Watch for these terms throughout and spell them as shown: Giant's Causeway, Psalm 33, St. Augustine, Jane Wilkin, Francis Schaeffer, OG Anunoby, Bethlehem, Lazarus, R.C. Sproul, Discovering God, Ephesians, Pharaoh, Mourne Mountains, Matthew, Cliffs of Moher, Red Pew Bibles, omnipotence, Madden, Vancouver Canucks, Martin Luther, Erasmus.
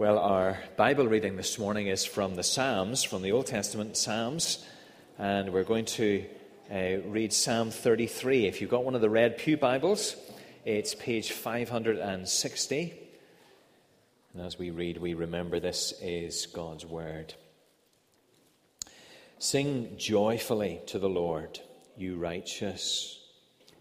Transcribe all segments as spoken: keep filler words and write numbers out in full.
Well, our Bible reading this morning is from the Psalms, from the Old Testament Psalms, and we're going to uh, read Psalm thirty-three. If you've got one of the Red Pew Bibles, it's page five hundred sixty. And as we read, we remember this is God's Word. Sing joyfully to the Lord, you righteous.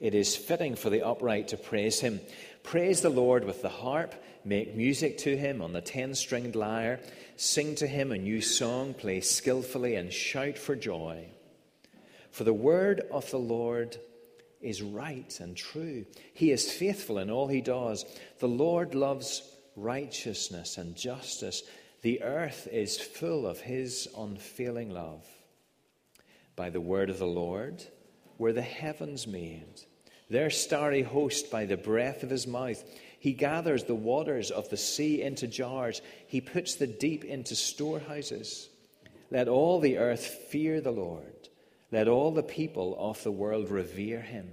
It is fitting for the upright to praise him. Praise the Lord with the harp. Make music to him on the ten-stringed lyre. Sing to him a new song. Play skillfully and shout for joy. For the word of the Lord is right and true. He is faithful in all he does. The Lord loves righteousness and justice. The earth is full of his unfailing love. By the word of the Lord were the heavens made, their starry host by the breath of his mouth. He gathers the waters of the sea into jars. He puts the deep into storehouses. Let all the earth fear the Lord. Let all the people of the world revere him.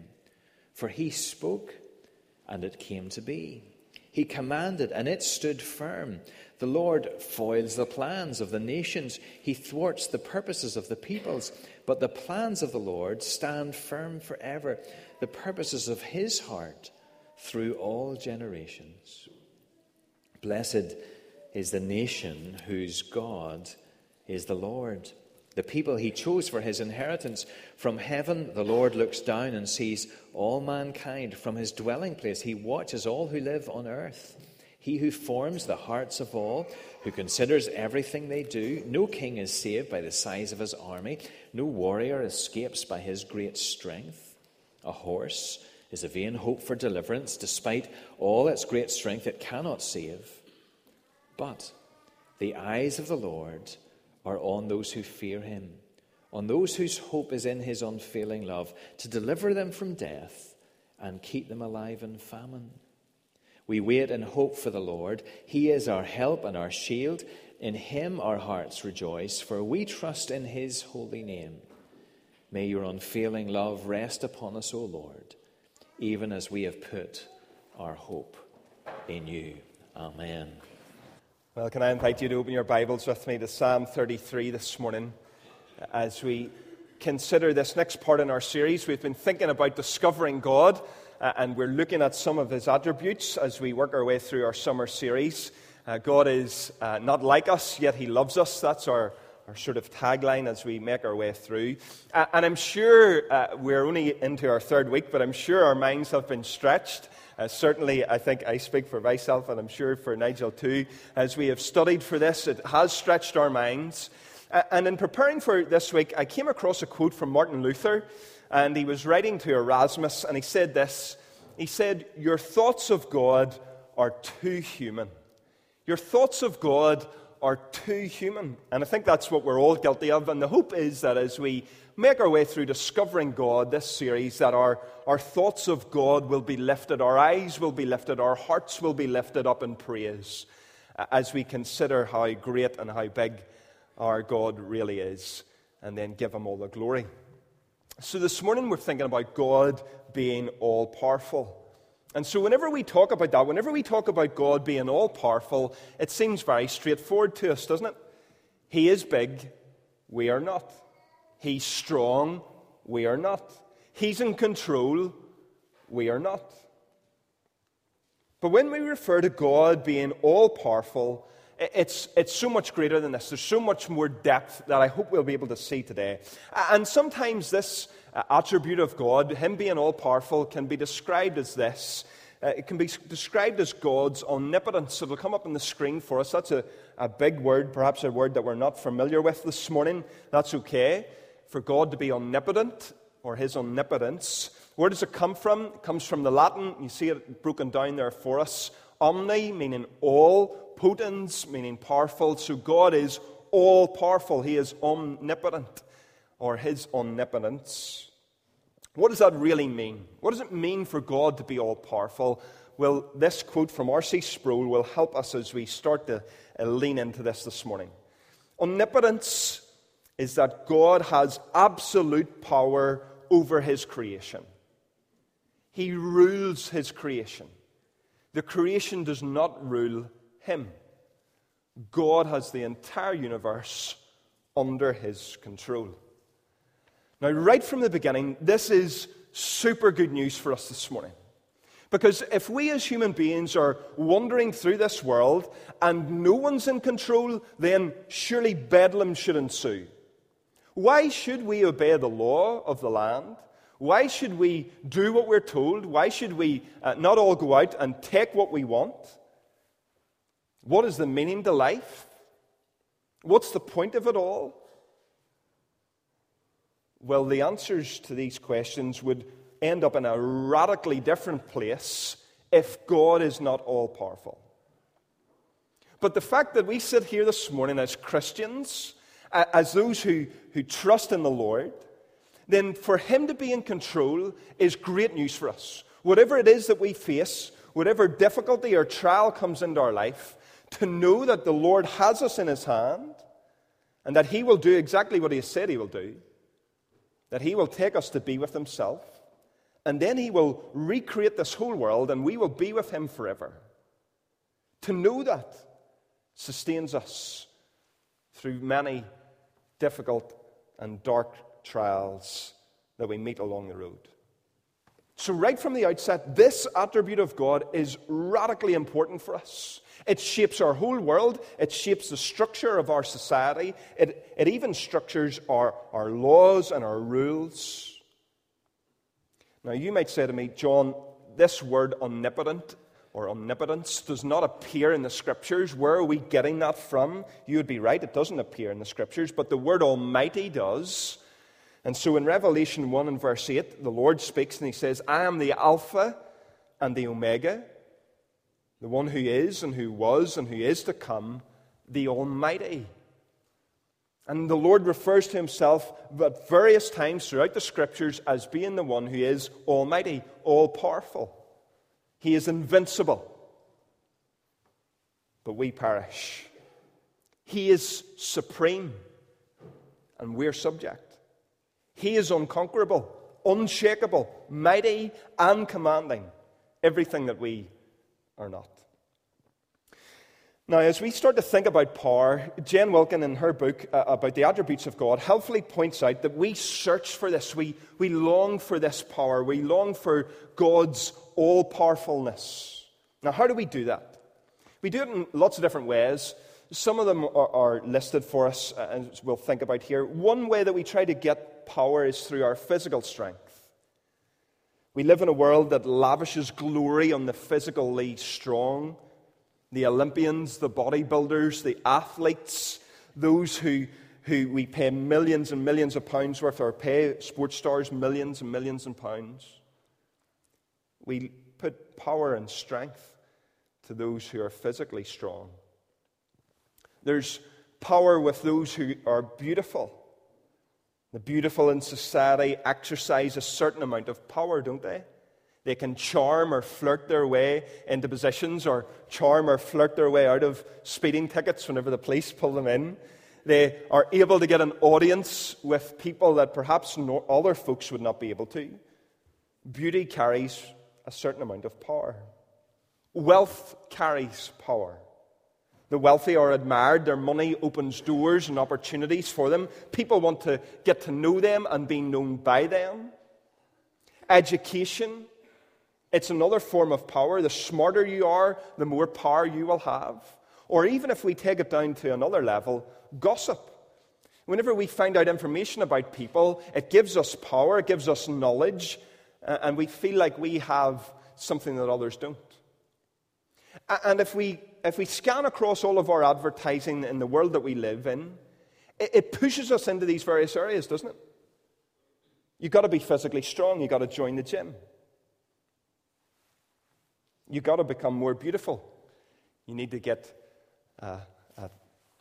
For he spoke, and it came to be. He commanded, and it stood firm. The Lord foils the plans of the nations. He thwarts the purposes of the peoples. But the plans of the Lord stand firm forever, the purposes of his heart through all generations. Blessed is the nation whose God is the Lord, the people he chose for his inheritance. From heaven the Lord looks down and sees all mankind. From his dwelling place he watches all who live on earth. He who forms the hearts of all, who considers everything they do. No king is saved by the size of his army. No warrior escapes by his great strength. A horse is a vain hope for deliverance. Despite all its great strength, it cannot save. But the eyes of the Lord are on those who fear him, on those whose hope is in his unfailing love, to deliver them from death and keep them alive in famine. We wait and hope for the Lord. He is our help and our shield. In him our hearts rejoice, for we trust in his holy name. May your unfailing love rest upon us, O Lord, even as we have put our hope in you. Amen. Well, can I invite you to open your Bibles with me to Psalm thirty-three this morning as we consider this next part in our series. We've been thinking about discovering God, uh, and we're looking at some of his attributes as we work our way through our summer series. Uh, God is uh, not like us, yet he loves us. That's our Our sort of tagline as we make our way through. Uh, and I'm sure uh, we're only into our third week, but I'm sure our minds have been stretched. Uh, certainly, I think I speak for myself, and I'm sure for Nigel too. As we have studied for this, it has stretched our minds. Uh, and in preparing for this week, I came across a quote from Martin Luther, and he was writing to Erasmus, and he said this. He said, "Your thoughts of God are too human. Your thoughts of God are too human." And I think that's what we're all guilty of. And the hope is that as we make our way through discovering God, this series, that our, our thoughts of God will be lifted, our eyes will be lifted, our hearts will be lifted up in praise as we consider how great and how big our God really is, and then give him all the glory. So this morning we're thinking about God being all-powerful. And so whenever we talk about that, whenever we talk about God being all-powerful, it seems very straightforward to us, doesn't it? He is big, we are not. He's strong, we are not. He's in control, we are not. But when we refer to God being all-powerful, It's it's so much greater than this. There's so much more depth that I hope we'll be able to see today. And sometimes this attribute of God, him being all-powerful, can be described as this. It can be described as God's omnipotence. It'll come up on the screen for us. That's a, a big word, perhaps a word that we're not familiar with this morning. That's okay. For God to be omnipotent, or his omnipotence. Where does it come from? It comes from the Latin. You see it broken down there for us. Omni, meaning all. Potens, meaning powerful. So God is all-powerful. He is omnipotent, or his omnipotence. What does that really mean? What does it mean for God to be all-powerful? Well, this quote from R C Sproul will help us as we start to lean into this this morning. Omnipotence is that God has absolute power over his creation. He rules his creation. The creation does not rule him. God has the entire universe under his control. Now, right from the beginning, this is super good news for us this morning. Because if we as human beings are wandering through this world and no one's in control, then surely bedlam should ensue. Why should we obey the law of the land? Why should we do what we're told? Why should we uh, not all go out and take what we want? What is the meaning to life? What's the point of it all? Well, the answers to these questions would end up in a radically different place if God is not all-powerful. But the fact that we sit here this morning as Christians, as those who, who trust in the Lord, then for him to be in control is great news for us. Whatever it is that we face, whatever difficulty or trial comes into our life, to know that the Lord has us in his hand and that he will do exactly what he has said he will do, that he will take us to be with himself, and then he will recreate this whole world and we will be with him forever. To know that sustains us through many difficult and dark trials that we meet along the road. So right from the outset, this attribute of God is radically important for us. It shapes our whole world. It shapes the structure of our society. It, it even structures our, our laws and our rules. Now, you might say to me, John, this word omnipotent or omnipotence does not appear in the Scriptures. Where are we getting that from? You would be right, it doesn't appear in the Scriptures, but the word almighty does. And so in Revelation one and verse eight, the Lord speaks and he says, I am the Alpha and the Omega, the one who is and who was and who is to come, the Almighty. And the Lord refers to himself at various times throughout the Scriptures as being the one who is almighty, all-powerful. He is invincible. But we perish. He is supreme, and we're subject. He is unconquerable, unshakable, mighty, and commanding. Everything that we are not. Now, as we start to think about power, Jane Wilkin, in her book uh, about the attributes of God, helpfully points out that we search for this. We, we long for this power. We long for God's all-powerfulness. Now, how do we do that? We do it in lots of different ways. Some of them are, are listed for us, uh, and we'll think about here. One way that we try to get power is through our physical strength. We live in a world that lavishes glory on the physically strong. The Olympians, the bodybuilders, the athletes, those who, who we pay millions and millions of pounds worth, or pay sports stars millions and millions of pounds. We put power and strength to those who are physically strong. There's power with those who are beautiful. The beautiful in society exercise a certain amount of power, don't they? They can charm or flirt their way into positions, or charm or flirt their way out of speeding tickets whenever the police pull them in. They are able to get an audience with people that perhaps no other folks would not be able to. Beauty carries a certain amount of power. Wealth carries power. The wealthy are admired. Their money opens doors and opportunities for them. People want to get to know them and be known by them. Education. It's another form of power. The smarter you are, the more power you will have. Or even if we take it down to another level, gossip. Whenever we find out information about people, it gives us power, it gives us knowledge, and we feel like we have something that others don't. And if we if we scan across all of our advertising in the world that we live in, it pushes us into these various areas, doesn't it? You've got to be physically strong. You've got to join the gym. You've got to become more beautiful. You need to get, uh, a,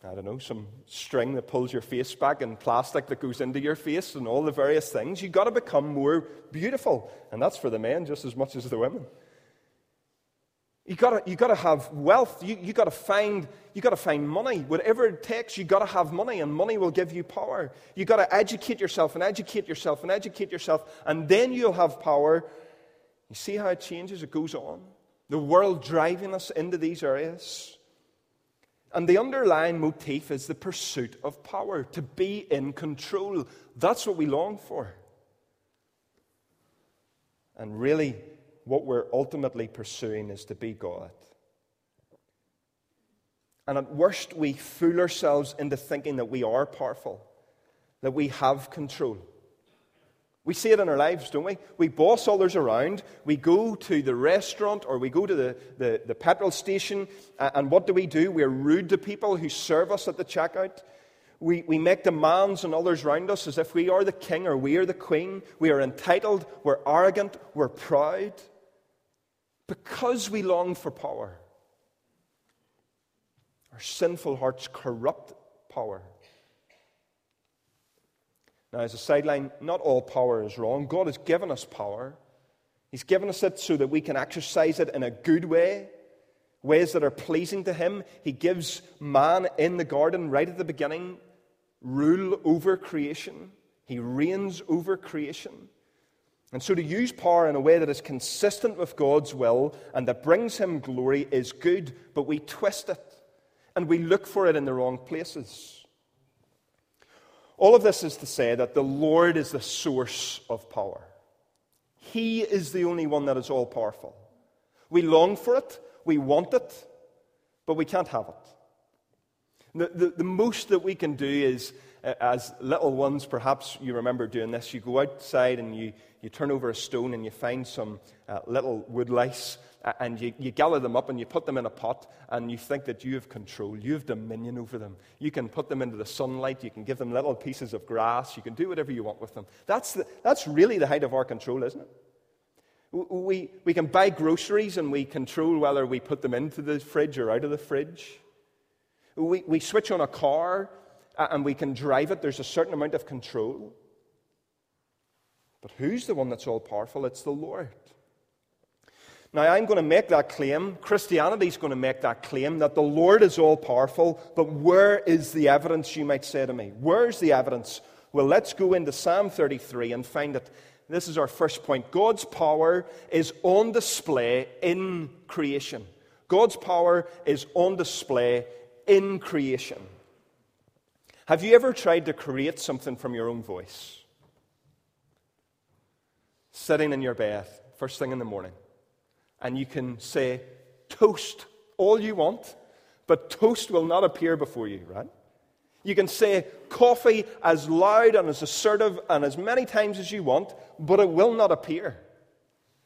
I don't know, some string that pulls your face back and plastic that goes into your face and all the various things. You've got to become more beautiful. And that's for the men just as much as the women. You've got to, you've got to have wealth. You, you've got to find, you've got to find money. Whatever it takes, you've got to have money, and money will give you power. You've got to educate yourself and educate yourself and educate yourself, and then you'll have power. You see how it changes? It goes on. The world driving us into these areas. And the underlying motif is the pursuit of power, to be in control. That's what we long for. And really, what we're ultimately pursuing is to be God. And at worst, we fool ourselves into thinking that we are powerful, that we have control. We see it in our lives, don't we? We boss others around. We go to the restaurant or we go to the, the, the petrol station, and what do we do? We're rude to people who serve us at the checkout. We, we make demands on others around us as if we are the king or we are the queen. We are entitled, we're arrogant, we're proud, because we long for power. Our sinful hearts corrupt power. Now, as a sideline, not all power is wrong. God has given us power. He's given us it so that we can exercise it in a good way, ways that are pleasing to Him. He gives man in the garden, right at the beginning, rule over creation. He reigns over creation. And so to use power in a way that is consistent with God's will and that brings Him glory is good, but we twist it. And we look for it in the wrong places. All of this is to say that the Lord is the source of power. He is the only one that is all-powerful. We long for it, we want it, but we can't have it. The, the, the most that we can do is, as little ones, perhaps you remember doing this, you go outside and you, you turn over a stone and you find some uh, little woodlice. And you, you gather them up and you put them in a pot and you think that you have control, you have dominion over them. You can put them into the sunlight, you can give them little pieces of grass, you can do whatever you want with them. That's the, that's really the height of our control, isn't it? We, we can buy groceries and we control whether we put them into the fridge or out of the fridge. We, we switch on a car and we can drive it. There's a certain amount of control. But who's the one that's all-powerful? It's the Lord. Now, I'm going to make that claim, Christianity's going to make that claim, that the Lord is all-powerful, but where is the evidence, you might say to me? Where's the evidence? Well, let's go into Psalm thirty-three and find it. This is our first point. God's power is on display in creation. God's power is on display in creation. Have you ever tried to create something from your own voice? Sitting in your bed, first thing in the morning. And you can say, toast, all you want, but toast will not appear before you, right? You can say coffee as loud and as assertive and as many times as you want, but it will not appear.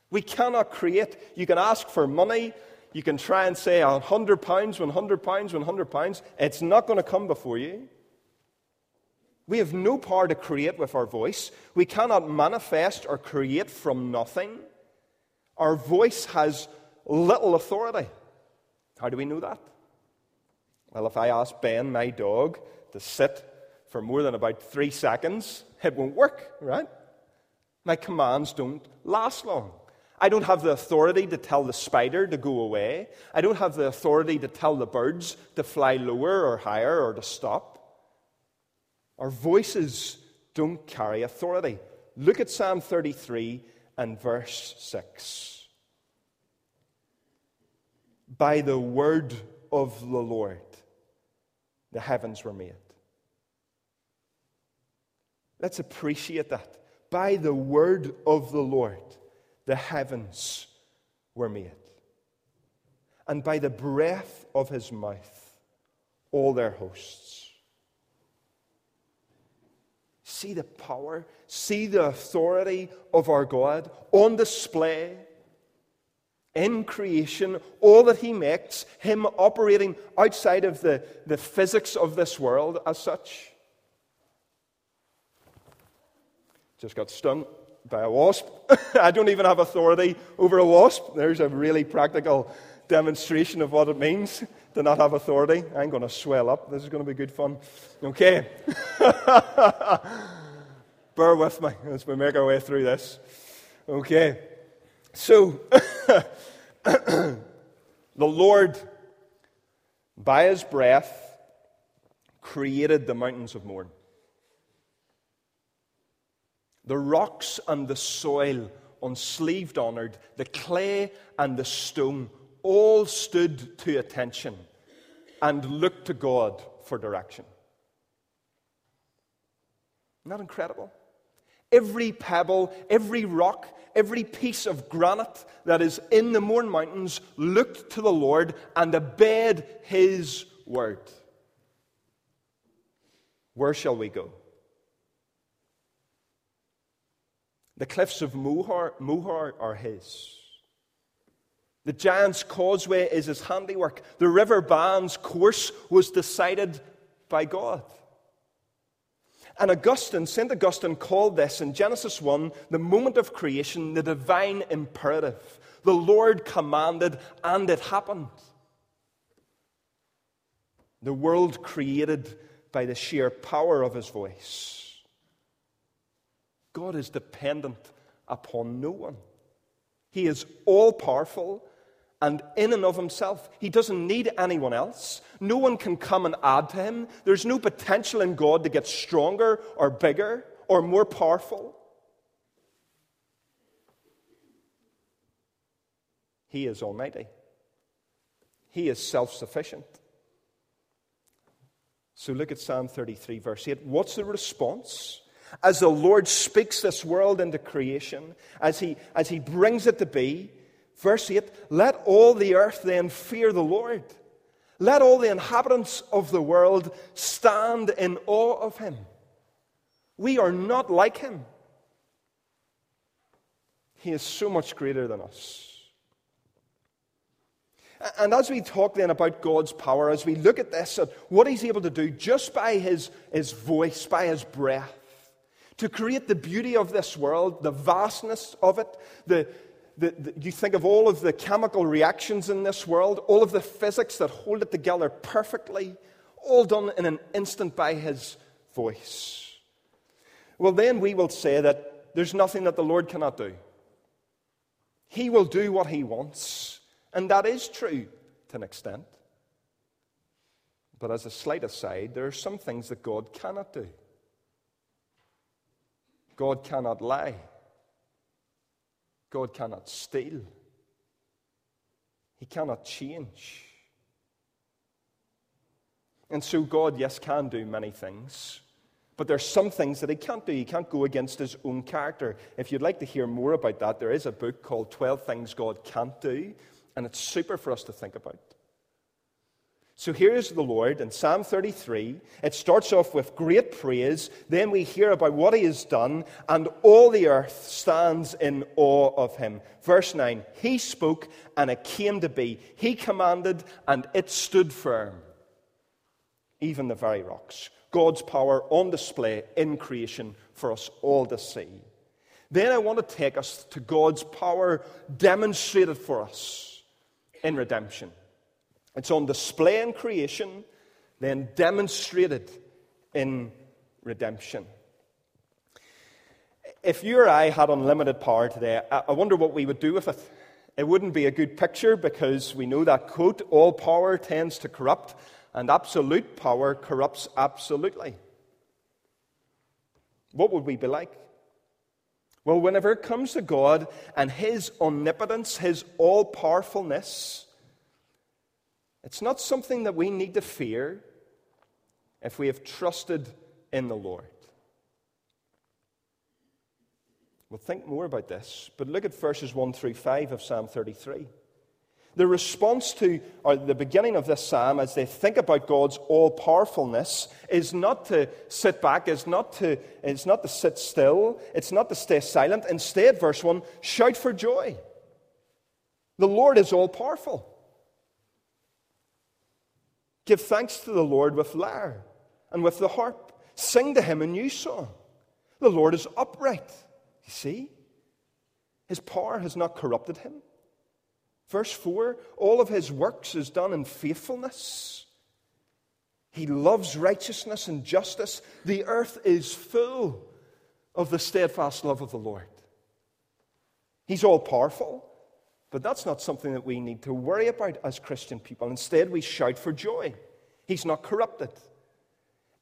We cannot create. You can ask for money. You can try and say one hundred pounds, one hundred pounds, one hundred pounds. It's not going to come before you. We have no power to create with our voice. We cannot manifest or create from nothing. Our voice has little authority. How do we know that? Well, if I ask Ben, my dog, to sit for more than about three seconds, it won't work, right? My commands don't last long. I don't have the authority to tell the spider to go away. I don't have the authority to tell the birds to fly lower or higher or to stop. Our voices don't carry authority. Look at Psalm thirty-three. And verse six. By the word of the Lord, the heavens were made. Let's appreciate that. By the word of the Lord, the heavens were made. And by the breath of his mouth, all their hosts. See the power, see the authority of our God on display in creation, all that he makes, him operating outside of the, the physics of this world as such. Just got stung by a wasp. I don't even have authority over a wasp. There's a really practical demonstration of what it means to not have authority. I'm going to swell up. This is going to be good fun. Okay. Bear with me as we make our way through this. Okay. So, the Lord, by his breath, created the mountains of Mourne. The rocks and the soil, unsleeved honored, the clay and the stone, all stood to attention and look to God for direction. Isn't that incredible? Every pebble, every rock, every piece of granite that is in the Mourne Mountains looked to the Lord and obeyed his word. Where shall we go? The Cliffs of Moher, Moher are his. The Giant's Causeway is his handiwork. The river Ban's course was decided by God. And Augustine, Saint Augustine called this in Genesis one, the moment of creation, the divine imperative. The Lord commanded and it happened. The world created by the sheer power of his voice. God is dependent upon no one. He is all-powerful and in and of himself. He doesn't need anyone else. No one can come and add to him. There's no potential in God to get stronger or bigger or more powerful. He is almighty. He is self-sufficient. So look at Psalm thirty-three, verse eight. What's the response? As the Lord speaks this world into creation, as he, as he brings it to be, verse eight, let all the earth then fear the Lord. Let all the inhabitants of the world stand in awe of him. We are not like him. He is so much greater than us. And as we talk then about God's power, as we look at this, at what he's able to do just by his, his voice, by his breath, to create the beauty of this world, the vastness of it, the, the, the, you think of all of the chemical reactions in this world, all of the physics that hold it together perfectly, all done in an instant by his voice. Well, then we will say that there's nothing that the Lord cannot do. He will do what he wants, and that is true to an extent. But as a slight aside, there are some things that God cannot do. God cannot lie. God cannot steal. He cannot change. And so God, yes, can do many things, but there's some things that he can't do. He can't go against his own character. If you'd like to hear more about that, there is a book called twelve things God Can't Do, and it's super for us to think about. So here's the Lord in Psalm thirty-three. It starts off with great praise. Then we hear about what he has done, and all the earth stands in awe of him. Verse nine, he spoke, and it came to be. He commanded, and it stood firm. Even the very rocks. God's power on display in creation for us all to see. Then I want to take us to God's power demonstrated for us in redemption. It's on display in creation, then demonstrated in redemption. If you or I had unlimited power today, I wonder what we would do with it. It wouldn't be a good picture because we know that quote, all power tends to corrupt, and absolute power corrupts absolutely. What would we be like? Well, whenever it comes to God and his omnipotence, his all-powerfulness, it's not something that we need to fear if we have trusted in the Lord. We'll think more about this, but look at verses one through five of Psalm thirty-three. The response to, or the beginning of this psalm, as they think about God's all-powerfulness, is not to sit back, is not to, is not to sit still, it's not to stay silent. Instead, verse one, shout for joy. The Lord is all-powerful. Give thanks to the Lord with lyre and with the harp. Sing to him a new song. The Lord is upright. You see? His power has not corrupted him. Verse four, all of his works is done in faithfulness. He loves righteousness and justice. The earth is full of the steadfast love of the Lord. He's all-powerful. But that's not something that we need to worry about as Christian people. Instead, we shout for joy. He's not corrupted.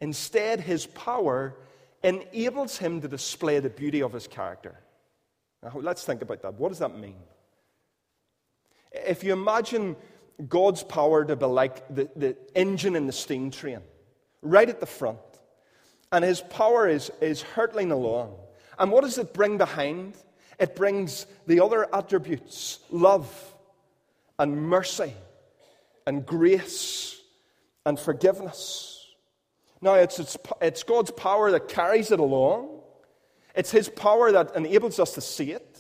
Instead, his power enables him to display the beauty of his character. Now, let's think about that. What does that mean? If you imagine God's power to be like the, the engine in the steam train, right at the front. And his power is, is hurtling along. And what does it bring behind? It brings the other attributes, love and mercy and grace and forgiveness. Now, it's, it's, it's God's power that carries it along. It's his power that enables us to see it.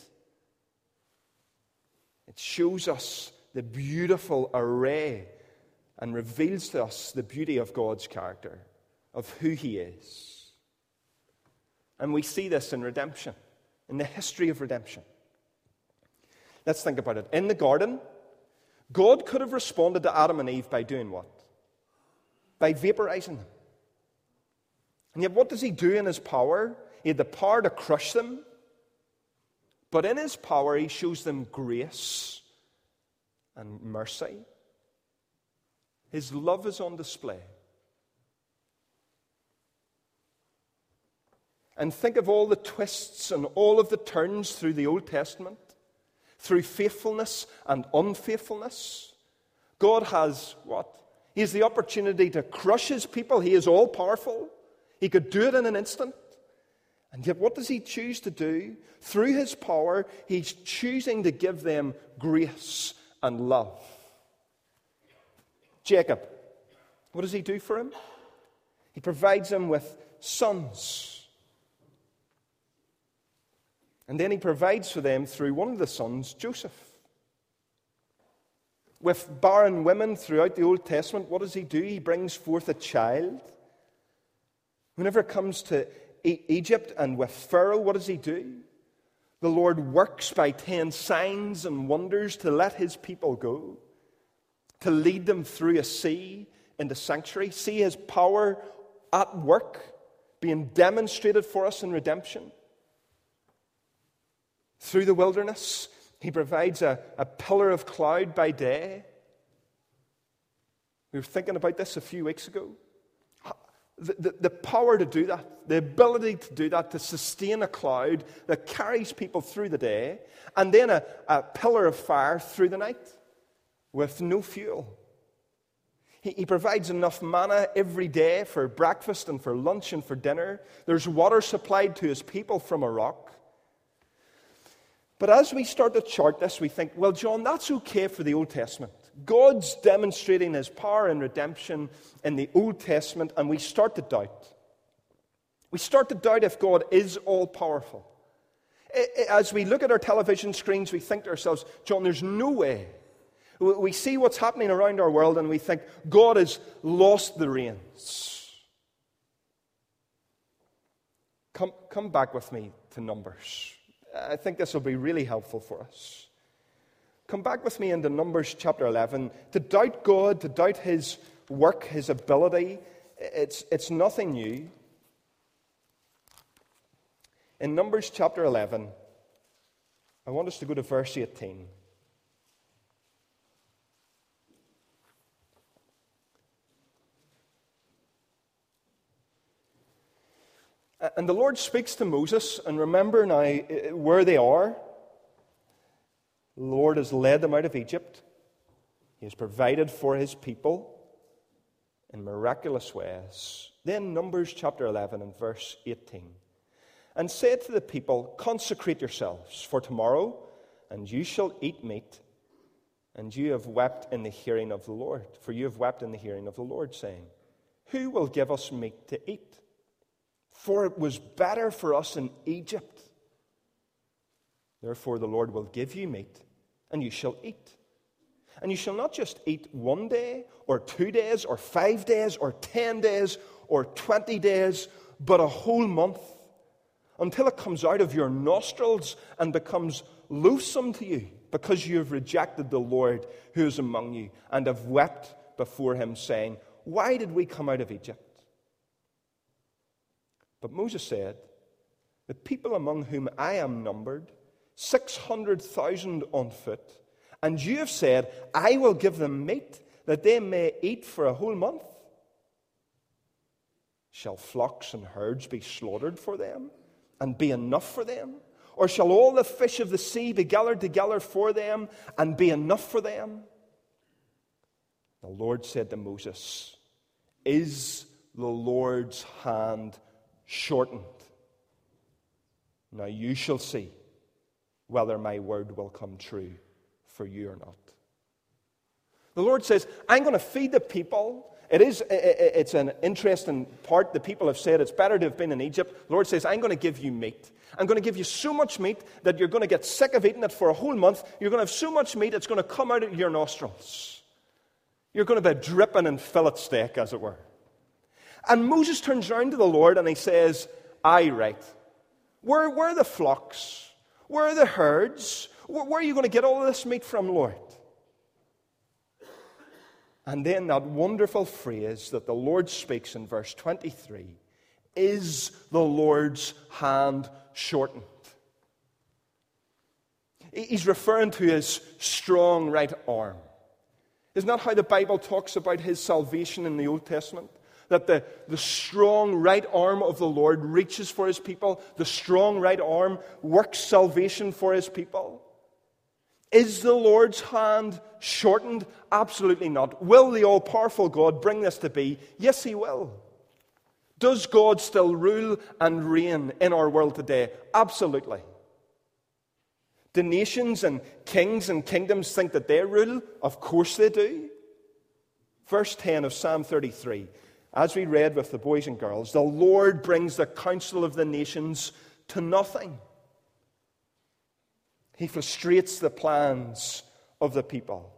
It shows us the beautiful array and reveals to us the beauty of God's character, of who he is. And we see this in redemption, in the history of redemption. Let's think about it. In the garden, God could have responded to Adam and Eve by doing what? By vaporizing them. And yet what does he do in his power? He had the power to crush them, but in his power he shows them grace and mercy. His love is on display. And think of all the twists and all of the turns through the Old Testament, through faithfulness and unfaithfulness. God has what? He has the opportunity to crush his people. He is all-powerful. He could do it in an instant. And yet what does he choose to do? Through his power, he's choosing to give them grace and love. Jacob, what does he do for him? He provides him with sons. And then he provides for them through one of the sons, Joseph. With barren women throughout the Old Testament, what does he do? He brings forth a child. Whenever it comes to e- Egypt and with Pharaoh, what does he do? The Lord works by ten signs and wonders to let his people go, to lead them through a sea into sanctuary. See his power at work being demonstrated for us in redemption. Through the wilderness, he provides a, a pillar of cloud by day. We were thinking about this a few weeks ago. The, the, the power to do that, the ability to do that, to sustain a cloud that carries people through the day, and then a, a pillar of fire through the night with no fuel. He, he provides enough manna every day for breakfast and for lunch and for dinner. There's water supplied to his people from a rock. But as we start to chart this, we think, well, John, that's okay for the Old Testament. God's demonstrating his power in redemption in the Old Testament, and we start to doubt. We start to doubt if God is all-powerful. As we look at our television screens, we think to ourselves, John, there's no way. We see what's happening around our world, and we think, God has lost the reins. Come, come back with me to Numbers. I think this will be really helpful for us. Come back with me into Numbers chapter eleven. To doubt God, to doubt his work, his ability, it's, it's nothing new. In Numbers chapter eleven, I want us to go to verse eighteen. And the Lord speaks to Moses, and remember now where they are. The Lord has led them out of Egypt. He has provided for his people in miraculous ways. Then Numbers chapter eleven and verse eighteen. And said to the people, consecrate yourselves for tomorrow, and you shall eat meat, and you have wept in the hearing of the Lord. For you have wept in the hearing of the Lord, saying, who will give us meat to eat? For it was better for us in Egypt. Therefore the Lord will give you meat, and you shall eat. And you shall not just eat one day, or two days, or five days, or ten days, or twenty days, but a whole month, until it comes out of your nostrils and becomes loathsome to you, because you have rejected the Lord who is among you, and have wept before him, saying, why did we come out of Egypt? But Moses said, the people among whom I am numbered, six hundred thousand on foot, and you have said, I will give them meat that they may eat for a whole month. Shall flocks and herds be slaughtered for them, and be enough for them? Or shall all the fish of the sea be gathered together for them, and be enough for them? The Lord said to Moses, "Is the Lord's hand shortened? Now you shall see whether my word will come true for you or not." The Lord says, I'm going to feed the people. It is, it's an interesting part. The people have said it's better to have been in Egypt. The Lord says, I'm going to give you meat. I'm going to give you so much meat that you're going to get sick of eating it for a whole month. You're going to have so much meat, it's going to come out of your nostrils. You're going to be dripping in fillet steak, as it were. And Moses turns around to the Lord and he says, aye, right. Where, where are the flocks? Where are the herds? Where, where are you going to get all of this meat from, Lord? And then that wonderful phrase that the Lord speaks in verse twenty-three, is the Lord's hand shortened? He's referring to his strong right arm. Isn't that how the Bible talks about his salvation in the Old Testament? That the, the strong right arm of the Lord reaches for his people. The strong right arm works salvation for his people. Is the Lord's hand shortened? Absolutely not. Will the all-powerful God bring this to be? Yes, he will. Does God still rule and reign in our world today? Absolutely. Do nations and kings and kingdoms think that they rule? Of course they do. Verse ten of Psalm thirty-three, as we read with the boys and girls, the Lord brings the counsel of the nations to nothing. He frustrates the plans of the people.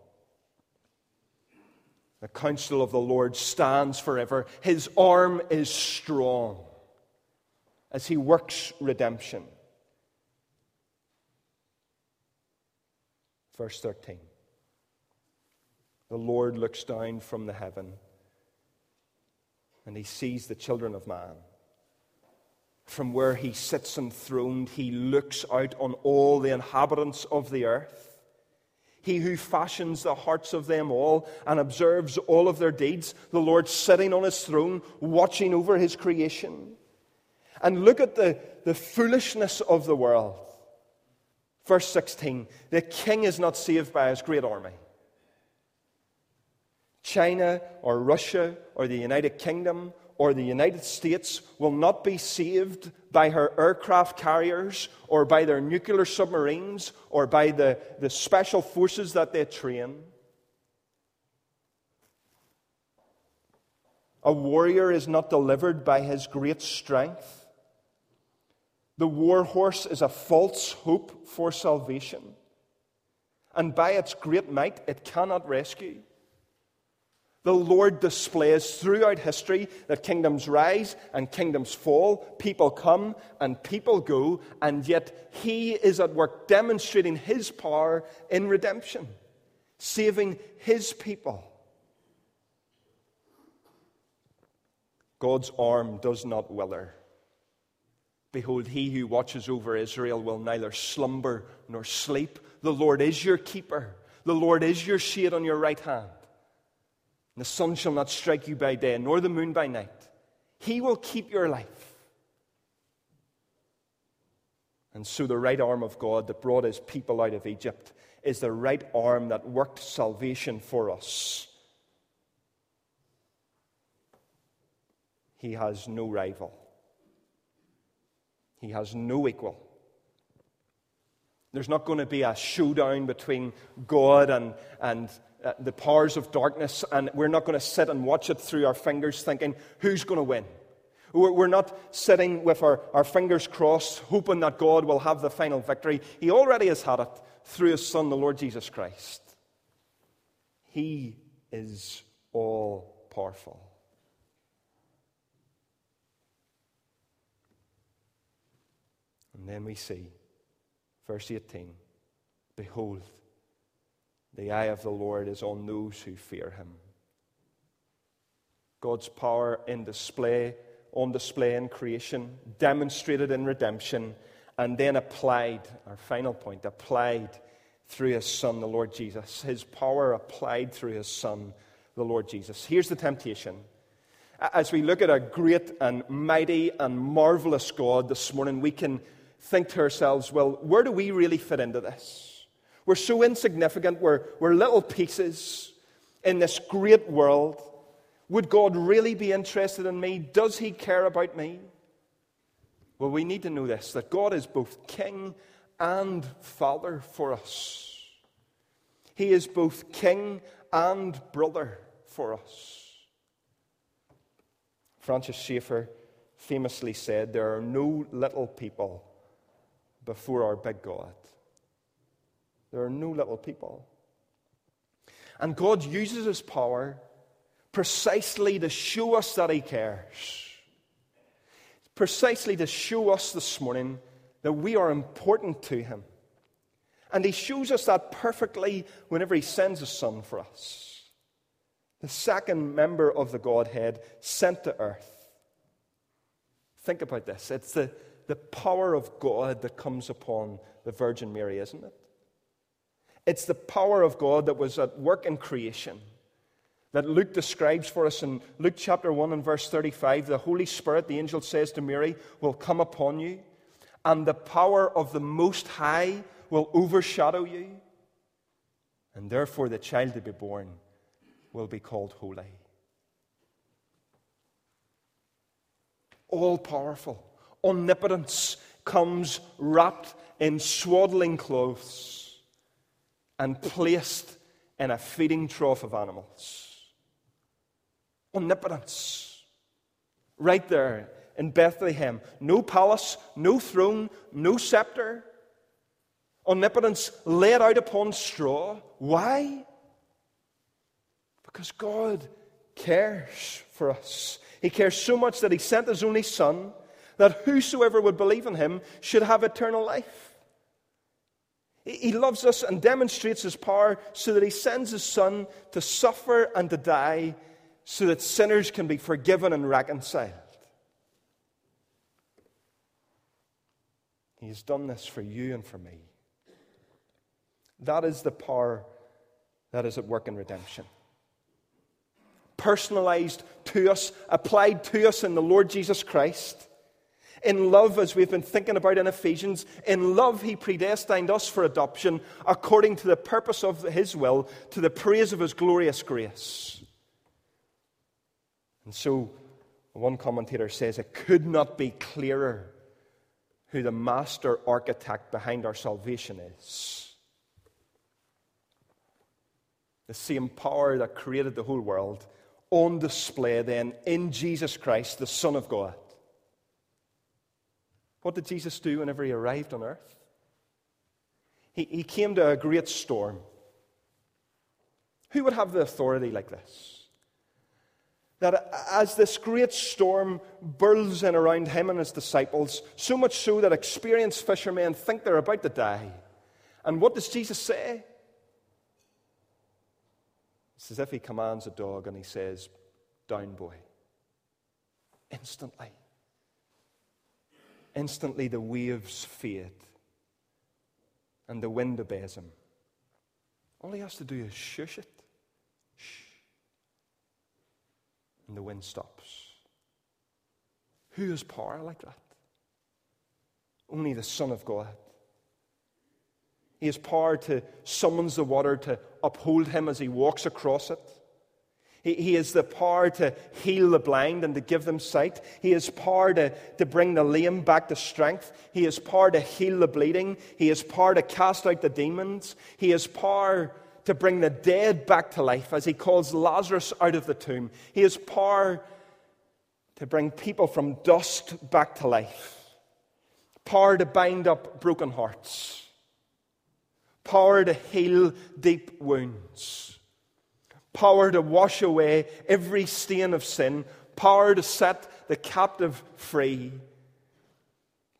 The counsel of the Lord stands forever. His arm is strong as he works redemption. Verse thirteen. The Lord looks down from the heaven and he sees the children of man. From where he sits enthroned, he looks out on all the inhabitants of the earth. He who fashions the hearts of them all and observes all of their deeds, the Lord sitting on his throne, watching over his creation. And look at the, the foolishness of the world. Verse sixteen, the king is not saved by his great army. China or Russia or the United Kingdom or the United States will not be saved by her aircraft carriers or by their nuclear submarines or by the, the special forces that they train. A warrior is not delivered by his great strength. The war horse is a false hope for salvation, and by its great might it cannot rescue. The Lord displays throughout history that kingdoms rise and kingdoms fall, people come and people go, and yet he is at work demonstrating his power in redemption, saving his people. God's arm does not wither. Behold, he who watches over Israel will neither slumber nor sleep. The Lord is your keeper. The Lord is your shade on your right hand. The sun shall not strike you by day, nor the moon by night. He will keep your life. And so the right arm of God that brought his people out of Egypt is the right arm that worked salvation for us. He has no rival. He has no equal. There's not going to be a showdown between God and and. Uh, the powers of darkness, and we're not going to sit and watch it through our fingers thinking, who's going to win? We're, we're not sitting with our, our fingers crossed, hoping that God will have the final victory. He already has had it through his Son, the Lord Jesus Christ. He is all-powerful. And then we see, verse eighteen, behold, the eye of the Lord is on those who fear him. God's power in display, on display in creation, demonstrated in redemption, and then applied, our final point, applied through his Son, the Lord Jesus. His power applied through his Son, the Lord Jesus. Here's the temptation. As we look at a great and mighty and marvelous God this morning, we can think to ourselves, well, where do we really fit into this? We're so insignificant, we're, we're little pieces. in this great world? Would God really be interested in me? Does he care about me? Well, we need to know this, that God is both King and Father for us. He is both King and Brother for us. Francis Schaeffer famously said, there are no little people before our big God. There are no little people. And God uses his power precisely to show us that he cares. Precisely to show us this morning that we are important to him. And he shows us that perfectly whenever he sends his son for us. The second member of the Godhead sent to earth. Think about this. It's the, the power of God that comes upon the Virgin Mary, isn't it? It's the power of God that was at work in creation that Luke describes for us in Luke chapter one and verse thirty-five. The Holy Spirit, the angel says to Mary, will come upon you, and the power of the Most High will overshadow you, and therefore the child to be born will be called holy. All-powerful omnipotence comes wrapped in swaddling clothes and placed in a feeding trough of animals. Omnipotence. Right there in Bethlehem. No palace, no throne, no scepter. Omnipotence laid out upon straw. Why? Because God cares for us. He cares so much that he sent his only Son, that whosoever would believe in him should have eternal life. He loves us and demonstrates his power so that he sends his Son to suffer and to die so that sinners can be forgiven and reconciled. He has done this for you and for me. That is the power that is at work in redemption. Personalized to us, applied to us in the Lord Jesus Christ. In love, as we've been thinking about in Ephesians, in love he predestined us for adoption according to the purpose of his will, to the praise of his glorious grace. And so, one commentator says, it could not be clearer who the master architect behind our salvation is. The same power that created the whole world on display then in Jesus Christ, the Son of God. What did Jesus do whenever he arrived on earth? He, he came to a great storm. Who would have the authority like this? That as this great storm burls in around him and his disciples, so much so that experienced fishermen think they're about to die. And what does Jesus say? It's as if he commands a dog and he says, "Down, boy." Instantly. Instantly the waves fade and the wind obeys him. All he has to do is shush it. Shh. And the wind stops. Who has power like that? Only the Son of God. He has power to summons the water to uphold him as he walks across it. He, he has the power to heal the blind and to give them sight. He has power to, to bring the lame back to strength. He has power to heal the bleeding. He has power to cast out the demons. He has power to bring the dead back to life as he calls Lazarus out of the tomb. He has power to bring people from dust back to life. Power to bind up broken hearts. Power to heal deep wounds. Power to wash away every stain of sin. Power to set the captive free.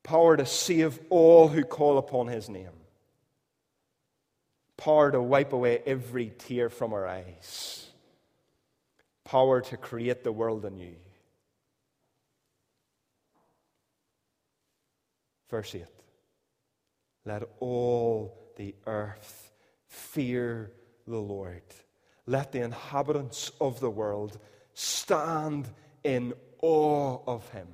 Power to save all who call upon his name. Power to wipe away every tear from our eyes. Power to create the world anew. Verse eight. Let all the earth fear the Lord. Let the inhabitants of the world stand in awe of him.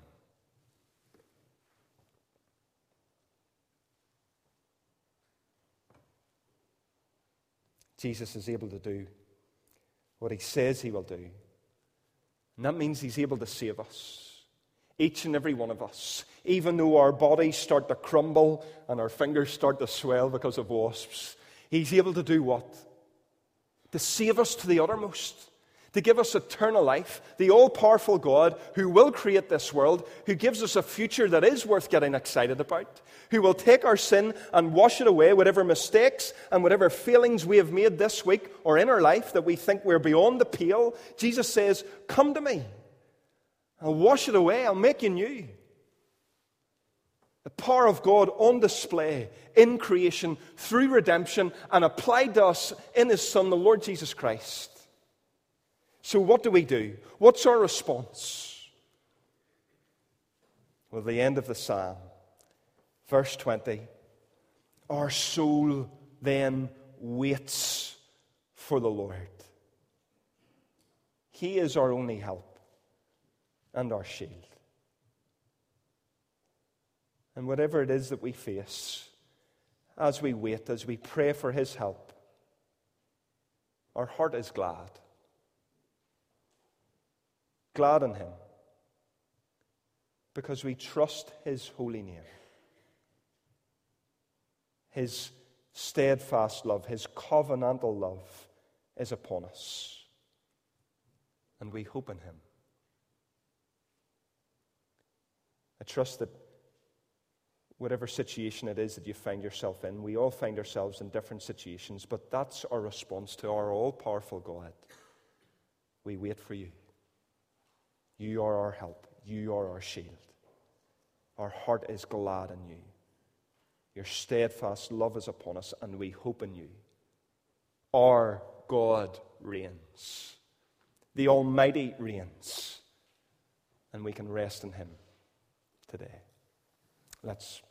Jesus is able to do what he says he will do. And that means he's able to save us, each and every one of us, even though our bodies start to crumble and our fingers start to swell because of wasps. He's able to do what? To save us to the uttermost, to give us eternal life, the all-powerful God who will create this world, who gives us a future that is worth getting excited about, who will take our sin and wash it away, whatever mistakes and whatever failings we have made this week or in our life that we think we're beyond the pale. Jesus says, come to me. I'll wash it away. I'll make you new. The power of God on display in creation through redemption and applied to us in his Son, the Lord Jesus Christ. So what do we do? What's our response? Well, the end of the psalm, verse twenty, our soul then waits for the Lord. He is our only help and our shield. And whatever it is that we face, as we wait, as we pray for his help, our heart is glad. Glad in him, because we trust his holy name, his steadfast love, his covenantal love is upon us, and we hope in him. I trust that whatever situation it is that you find yourself in, we all find ourselves in different situations, but that's our response to our all-powerful God. We wait for you. You are our help. You are our shield. Our heart is glad in you. Your steadfast love is upon us, and we hope in you. Our God reigns. The Almighty reigns. And we can rest in him today. Let's